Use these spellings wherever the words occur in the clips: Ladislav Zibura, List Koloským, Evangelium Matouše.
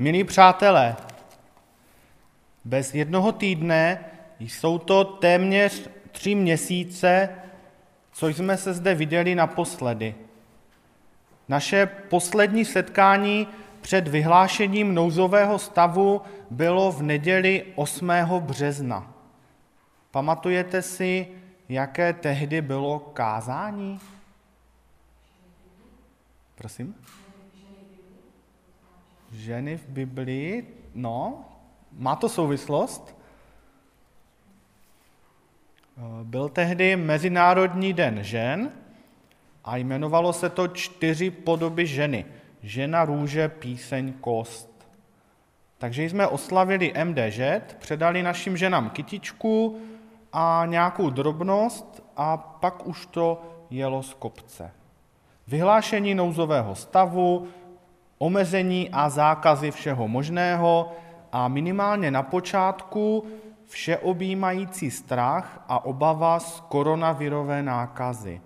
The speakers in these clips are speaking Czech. Milí přátelé, bez jednoho týdne jsou to téměř 3 měsíce, co jsme se zde viděli naposledy. Naše poslední setkání před vyhlášením nouzového stavu bylo v neděli 8. března. Pamatujete si, jaké tehdy bylo kázání? Prosím? Ženy v Biblii, no, má to souvislost. Byl tehdy Mezinárodní den žen a jmenovalo se to 4 podoby ženy. Žena, růže, píseň, kost. Takže jsme oslavili MDŽ, předali našim ženám kytičku a nějakou drobnost a pak už to jelo z kopce. Vyhlášení nouzového stavu, omezení a zákazy všeho možného a minimálně na počátku všeobjímající strach a obava z koronavirové nákazy.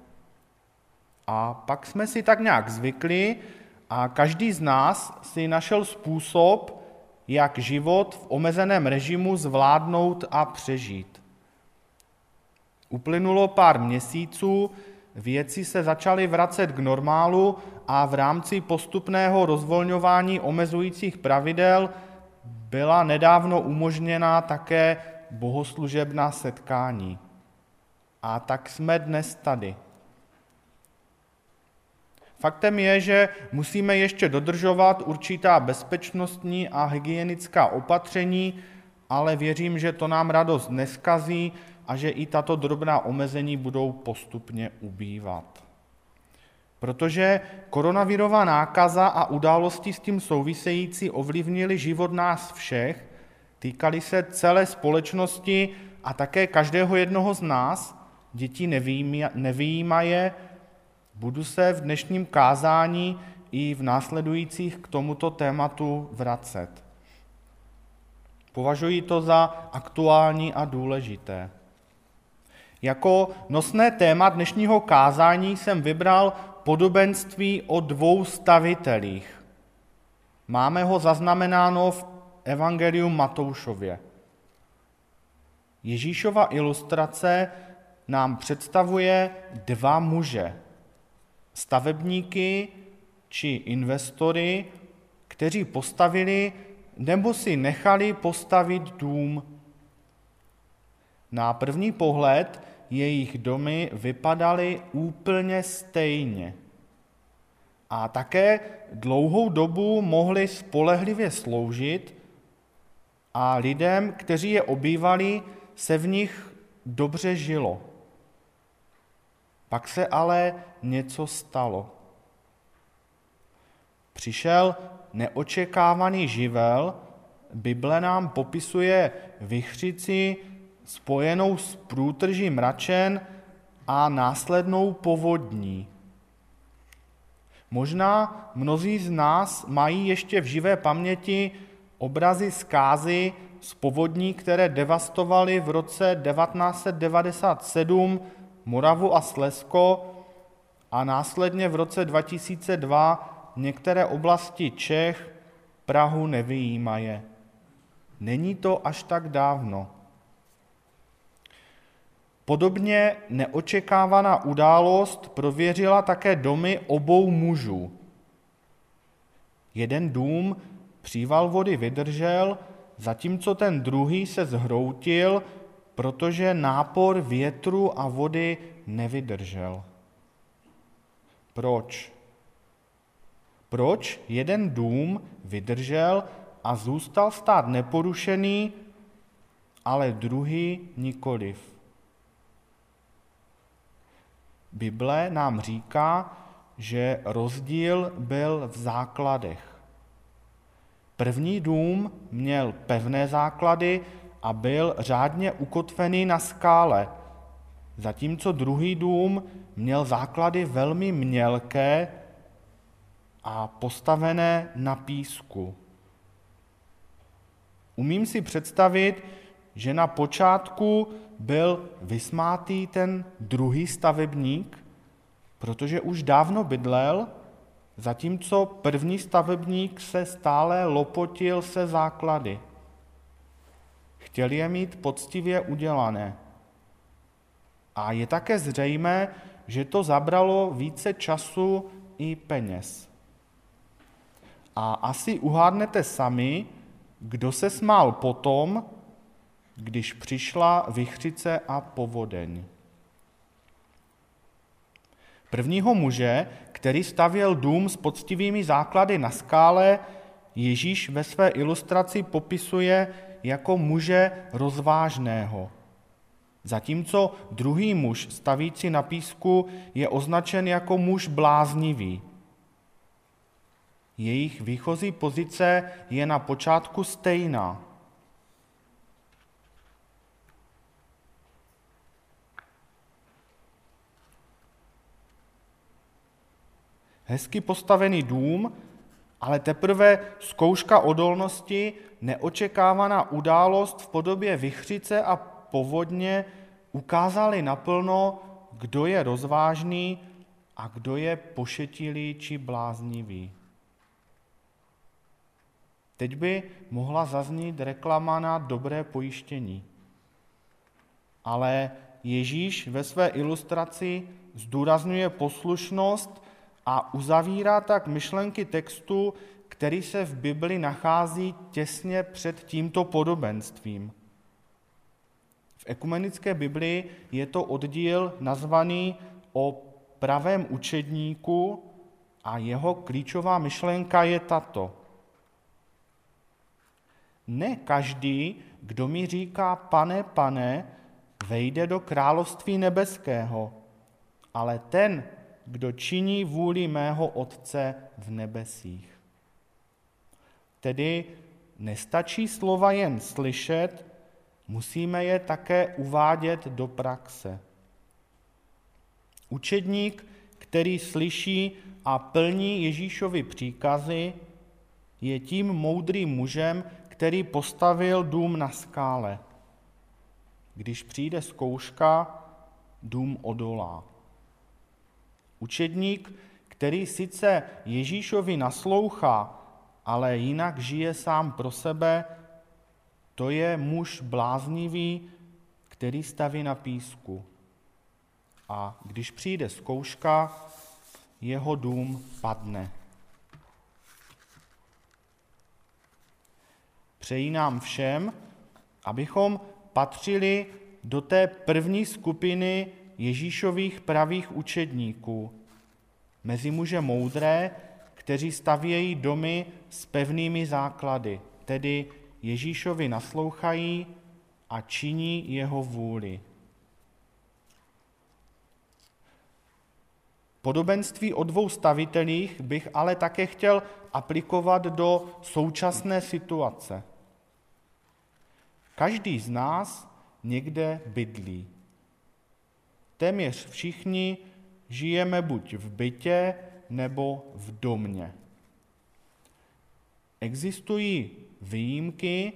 A pak jsme si tak nějak zvykli a každý z nás si našel způsob, jak život v omezeném režimu zvládnout a přežít. Uplynulo pár měsíců, věci se začaly vracet k normálu a v rámci postupného rozvolňování omezujících pravidel byla nedávno umožněna také bohoslužebná setkání. A tak jsme dnes tady. Faktem je, že musíme ještě dodržovat určitá bezpečnostní a hygienická opatření, ale věřím, že to nám radost neskazí a že i tato drobná omezení budou postupně ubývat. Protože koronavirová nákaza a události s tím související ovlivnily život nás všech, týkaly se celé společnosti a také každého jednoho z nás, děti nevyjímaje, budu se v dnešním kázání i v následujících k tomuto tématu vracet. Považuji to za aktuální a důležité. Jako nosné téma dnešního kázání jsem vybral podobenství o 2 stavitelích. Máme ho zaznamenáno v Evangeliu Matoušově. Ježíšova ilustrace nám představuje 2 muže. Stavebníky či investory, kteří postavili nebo si nechali postavit dům. Na první pohled jejich domy vypadaly úplně stejně. A také dlouhou dobu mohli spolehlivě sloužit a lidem, kteří je obývali, se v nich dobře žilo. Pak se ale něco stalo. Přišel neočekávaný živel, Bible nám popisuje vichřici spojenou s průtrží mračen a následnou povodní. Možná mnozí z nás mají ještě v živé paměti obrazy zkázy z povodní, které devastovaly v roce 1997 Moravu a Slezsko a následně v roce 2002 některé oblasti Čech, Prahu nevyjímaje. Není to až tak dávno. Podobně neočekávaná událost prověřila také domy 2 mužů. Jeden dům příval vody vydržel, zatímco ten druhý se zhroutil, protože nápor větru a vody nevydržel. Proč? Proč jeden dům vydržel a zůstal stát neporušený, ale druhý nikoliv? Bible nám říká, že rozdíl byl v základech. První dům měl pevné základy a byl řádně ukotvený na skále, zatímco druhý dům měl základy velmi mělké a postavené na písku. Umím si představit, že na počátku byl vysmátý ten druhý stavebník, protože už dávno bydlel Zatímco první stavebník se stále lopotil se základy. Chtěl je mít poctivě udělané. A je také zřejmé, že to zabralo více času i peněz. A asi uhádnete sami, kdo se smál potom, když přišla vichřice a povodeň. Prvního muže, který stavěl dům s poctivými základy na skále, Ježíš ve své ilustraci popisuje jako muže rozvážného. Zatímco druhý muž stavící na písku je označen jako muž bláznivý. Jejich výchozí pozice je na počátku stejná. Hezky postavený dům, ale teprve zkouška odolnosti, neočekávaná událost v podobě vichřice a povodně ukázaly naplno, kdo je rozvážný a kdo je pošetilý či bláznivý. Teď by mohla zaznít reklama na dobré pojištění. Ale Ježíš ve své ilustraci zdůrazňuje poslušnost a uzavírá tak myšlenky textu, který se v Bibli nachází těsně před tímto podobenstvím. V ekumenické Biblii je to oddíl nazvaný o pravém učedníku a jeho klíčová myšlenka je tato. Ne každý, kdo mi říká pane, pane, vejde do království nebeského, ale ten, kdo činí vůli mého Otce v nebesích. Tedy nestačí slova jen slyšet, musíme je také uvádět do praxe. Učedník, který slyší a plní Ježíšovy příkazy, je tím moudrým mužem, který postavil dům na skále. Když přijde zkouška, dům odolá. Učedník, který sice Ježíšovi naslouchá, ale jinak žije sám pro sebe, to je muž bláznivý, který staví na písku. A když přijde zkouška, jeho dům padne. Přeji nám všem, abychom patřili do té první skupiny Ježíšových pravých učedníků, mezi muže moudré, kteří stavějí domy s pevnými základy, tedy Ježíšovi naslouchají a činí jeho vůli. Podobenství o dvou stavitelích bych ale také chtěl aplikovat do současné situace. Každý z nás někde bydlí. Téměř všichni žijeme buď v bytě, nebo v domě. Existují výjimky,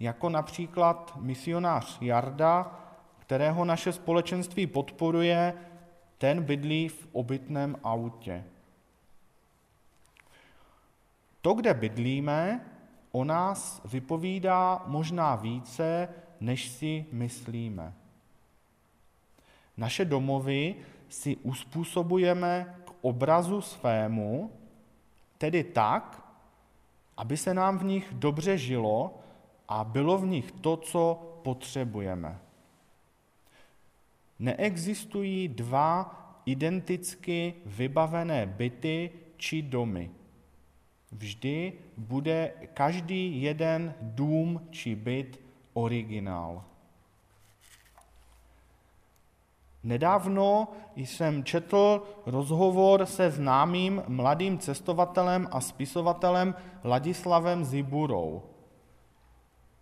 jako například misionář Jarda, kterého naše společenství podporuje, ten bydlí v obytném autě. To, kde bydlíme, o nás vypovídá možná více, než si myslíme. Naše domovy si uspůsobujeme k obrazu svému, tedy tak, aby se nám v nich dobře žilo a bylo v nich to, co potřebujeme. Neexistují dva identicky vybavené byty či domy. Vždy bude každý jeden dům či byt originál. Nedávno jsem četl rozhovor se známým mladým cestovatelem a spisovatelem Ladislavem Ziburou.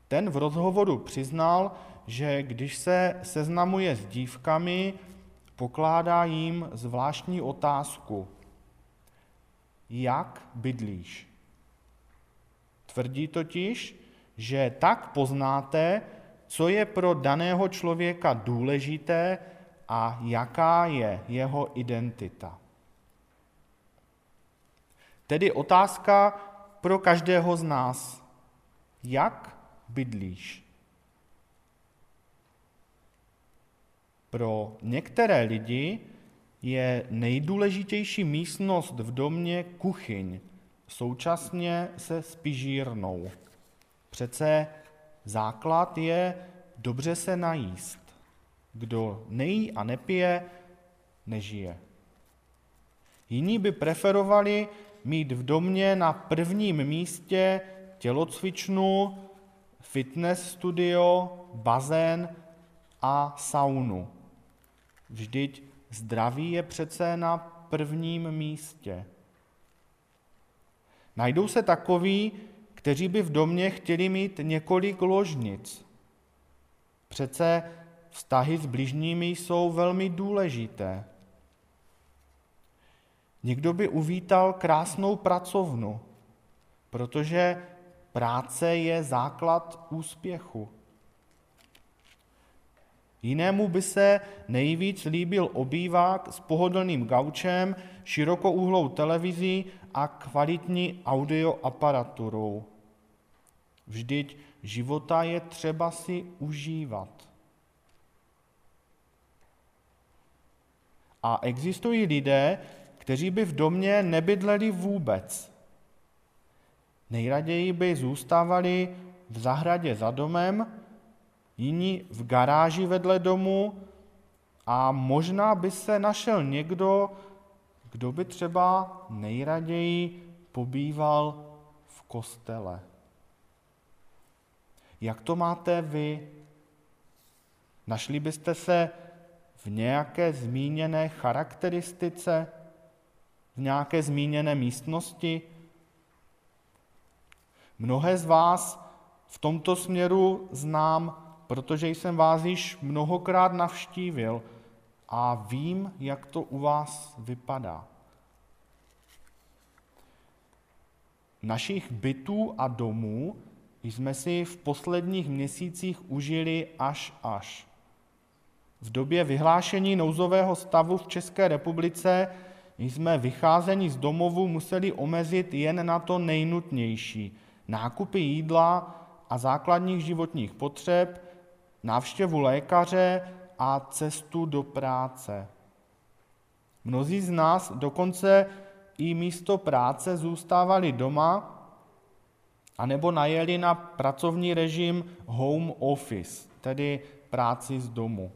Ten v rozhovoru přiznal, že když se seznamuje s dívkami, pokládá jim zvláštní otázku. Jak bydlíš? Tvrdí totiž, že tak poznáte, co je pro daného člověka důležité a jaká je jeho identita. Tedy otázka pro každého z nás. Jak bydlíš? Pro některé lidi je nejdůležitější místnost v domě kuchyň, současně se spižírnou. Přece základ je dobře se najíst. Kdo nejí a nepije, nežije. Jiní by preferovali mít v domě na prvním místě tělocvičnu, fitness studio, bazén a saunu. Vždyť zdraví je přece na prvním místě. Najdou se takoví, kteří by v domě chtěli mít několik ložnic. Přece vztahy s bližními jsou velmi důležité. Někdo by uvítal krásnou pracovnu, protože práce je základ úspěchu. Jinému by se nejvíc líbil obývák s pohodlným gaučem, širokouhlou televizí a kvalitní audioaparaturou. Vždyť života je třeba si užívat. A existují lidé, kteří by v domě nebydleli vůbec. Nejraději by zůstávali v zahradě za domem, jiní v garáži vedle domu a možná by se našel někdo, kdo by třeba nejraději pobýval v kostele. Jak to máte vy? Našli byste se v nějaké zmíněné charakteristice? V nějaké zmíněné místnosti? Mnohé z vás v tomto směru znám, protože jsem vás již mnohokrát navštívil a vím, jak to u vás vypadá. Našich bytů a domů jsme si v posledních měsících užili až. V době vyhlášení nouzového stavu v České republice jsme vycházení z domovu museli omezit jen na to nejnutnější. Nákupy jídla a základních životních potřeb, návštěvu lékaře a cestu do práce. Mnozí z nás dokonce i místo práce zůstávali doma anebo najeli na pracovní režim home office, tedy práci z domu.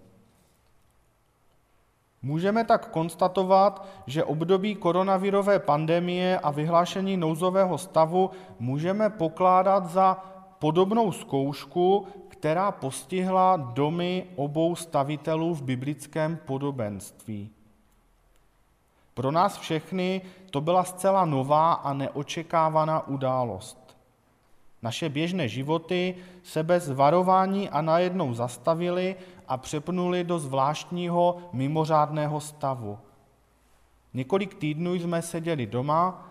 Můžeme tak konstatovat, že období koronavirové pandemie a vyhlášení nouzového stavu můžeme pokládat za podobnou zkoušku, která postihla domy obou stavitelů v biblickém podobenství. Pro nás všechny to byla zcela nová a neočekávaná událost. Naše běžné životy se bez varování a najednou zastavily a přepnuli do zvláštního mimořádného stavu. Několik týdnů jsme seděli doma,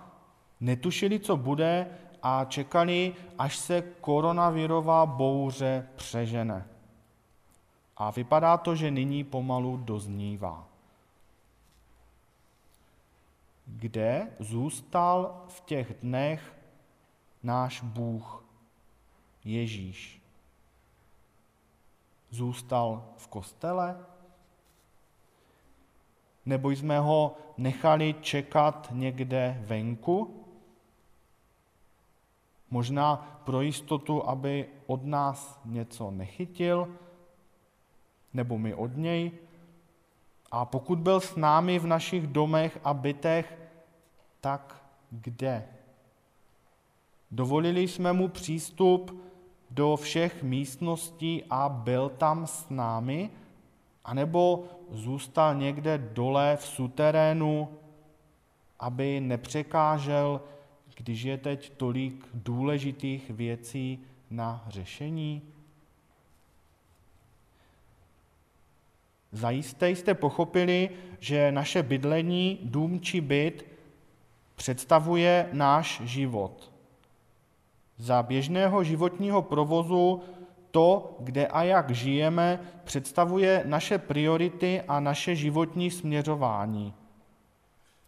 netušili, co bude a čekali, až se koronavirová bouře přežene. A vypadá to, že nyní pomalu doznívá. Kde zůstal v těch dnech náš Bůh, Ježíš? Zůstal v kostele? Nebo jsme ho nechali čekat někde venku? Možná pro jistotu, aby od nás něco nechytil, nebo my od něj. A pokud byl s námi v našich domech a bytech, tak kde? Dovolili jsme mu přístup do všech místností a byl tam s námi, anebo zůstal někde dole v suterénu, aby nepřekážel, když je teď tolik důležitých věcí na řešení? Zajisté jste pochopili, že naše bydlení, dům či byt, představuje náš život. Za běžného životního provozu to, kde a jak žijeme, představuje naše priority a naše životní směřování.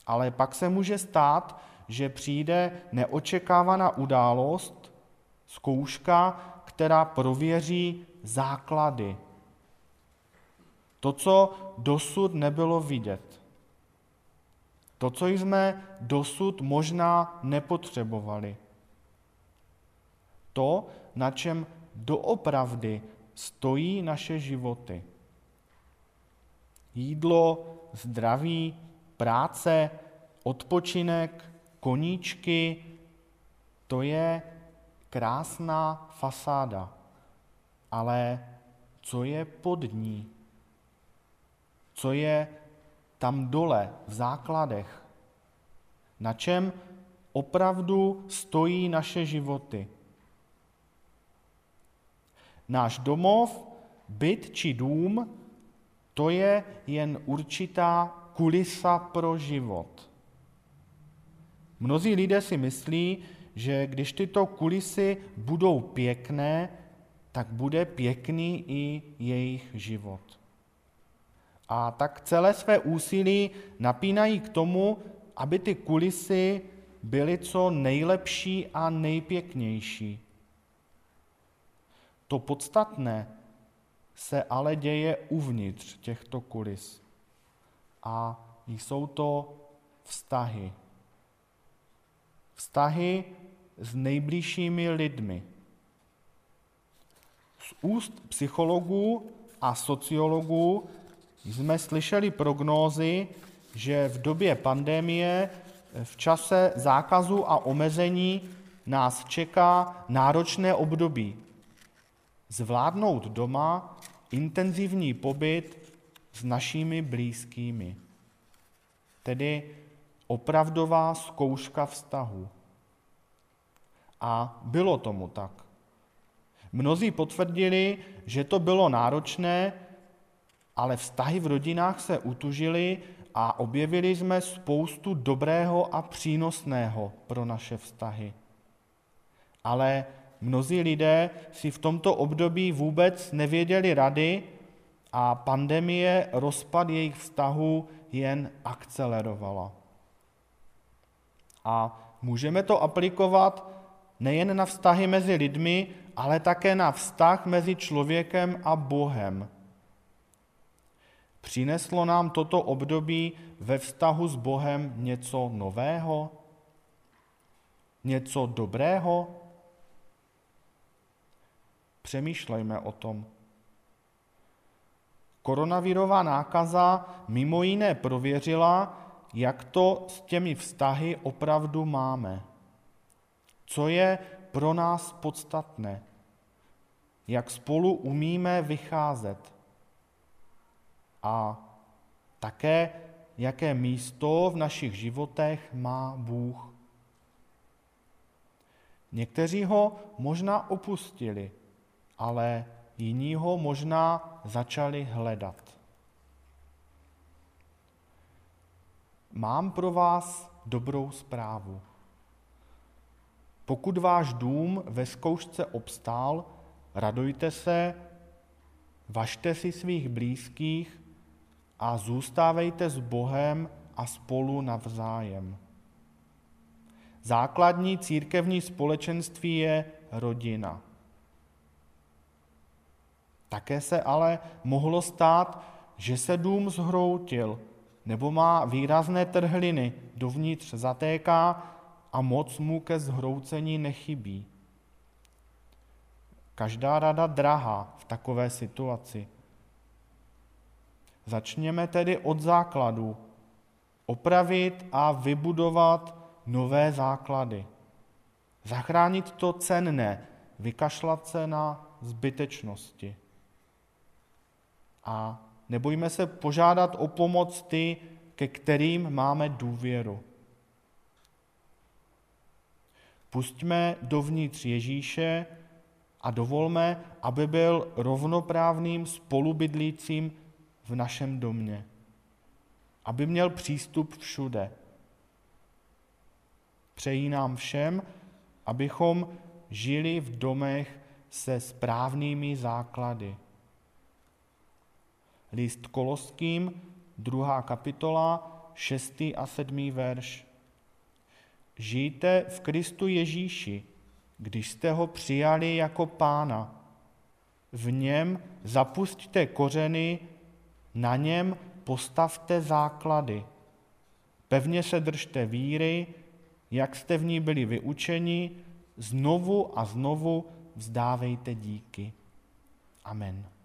Ale pak se může stát, že přijde neočekávaná událost, zkouška, která prověří základy. To, co dosud nebylo vidět. To, co jsme dosud možná nepotřebovali. To, na čem doopravdy stojí naše životy. Jídlo, zdraví, práce, odpočinek, koníčky, to je krásná fasáda. Ale co je pod ní? Co je tam dole, v základech? Na čem opravdu stojí naše životy? Náš domov, byt či dům, to je jen určitá kulisa pro život. Mnozí lidé si myslí, že když tyto kulisy budou pěkné, tak bude pěkný i jejich život. A tak celé své úsilí napínají k tomu, aby ty kulisy byly co nejlepší a nejpěknější. To podstatné se ale děje uvnitř těchto kulis. A jsou to vztahy. Vztahy s nejbližšími lidmi. Z úst psychologů a sociologů jsme slyšeli prognózy, že v době pandemie, v čase zákazu a omezení nás čeká náročné období. Zvládnout doma intenzivní pobyt s našimi blízkými. Tedy opravdová zkouška vztahu. A bylo tomu tak. Mnozí potvrdili, že to bylo náročné, ale vztahy v rodinách se utužily a objevili jsme spoustu dobrého a přínosného pro naše vztahy. Ale mnozí lidé si v tomto období vůbec nevěděli rady a pandemie rozpad jejich vztahů jen akcelerovala. A můžeme to aplikovat nejen na vztahy mezi lidmi, ale také na vztah mezi člověkem a Bohem. Přineslo nám toto období ve vztahu s Bohem něco nového? Něco dobrého? Přemýšlejme o tom. Koronavirová nákaza mimo jiné prověřila, jak to s těmi vztahy opravdu máme. Co je pro nás podstatné? Jak spolu umíme vycházet? A také, jaké místo v našich životech má Bůh? Někteří ho možná opustili, ale jiní ho možná začali hledat. Mám pro vás dobrou zprávu. Pokud váš dům ve zkoušce obstál, radujte se, važte si svých blízkých a zůstávejte s Bohem a spolu navzájem. Základní církevní společenství je rodina. Také se ale mohlo stát, že se dům zhroutil nebo má výrazné trhliny, dovnitř zatéká a moc mu ke zhroucení nechybí. Každá rada drahá v takové situaci. Začněme tedy od základu. Opravit a vybudovat nové základy. Zachránit to cenné, vykašlat se na zbytečnosti. A nebojme se požádat o pomoc ty, ke kterým máme důvěru. Pusťme dovnitř Ježíše a dovolme, aby byl rovnoprávným spolubydlícím v našem domě. Aby měl přístup všude. Přeji nám všem, abychom žili v domech se správnými základy. List Koloským, 2. kapitola, 6. a 7. verš. žijte v Kristu Ježíši, když jste ho přijali jako Pána. V něm zapusťte kořeny, na něm postavte základy. Pevně se držte víry, jak jste v ní byli vyučeni, znovu a znovu vzdávejte díky. Amen.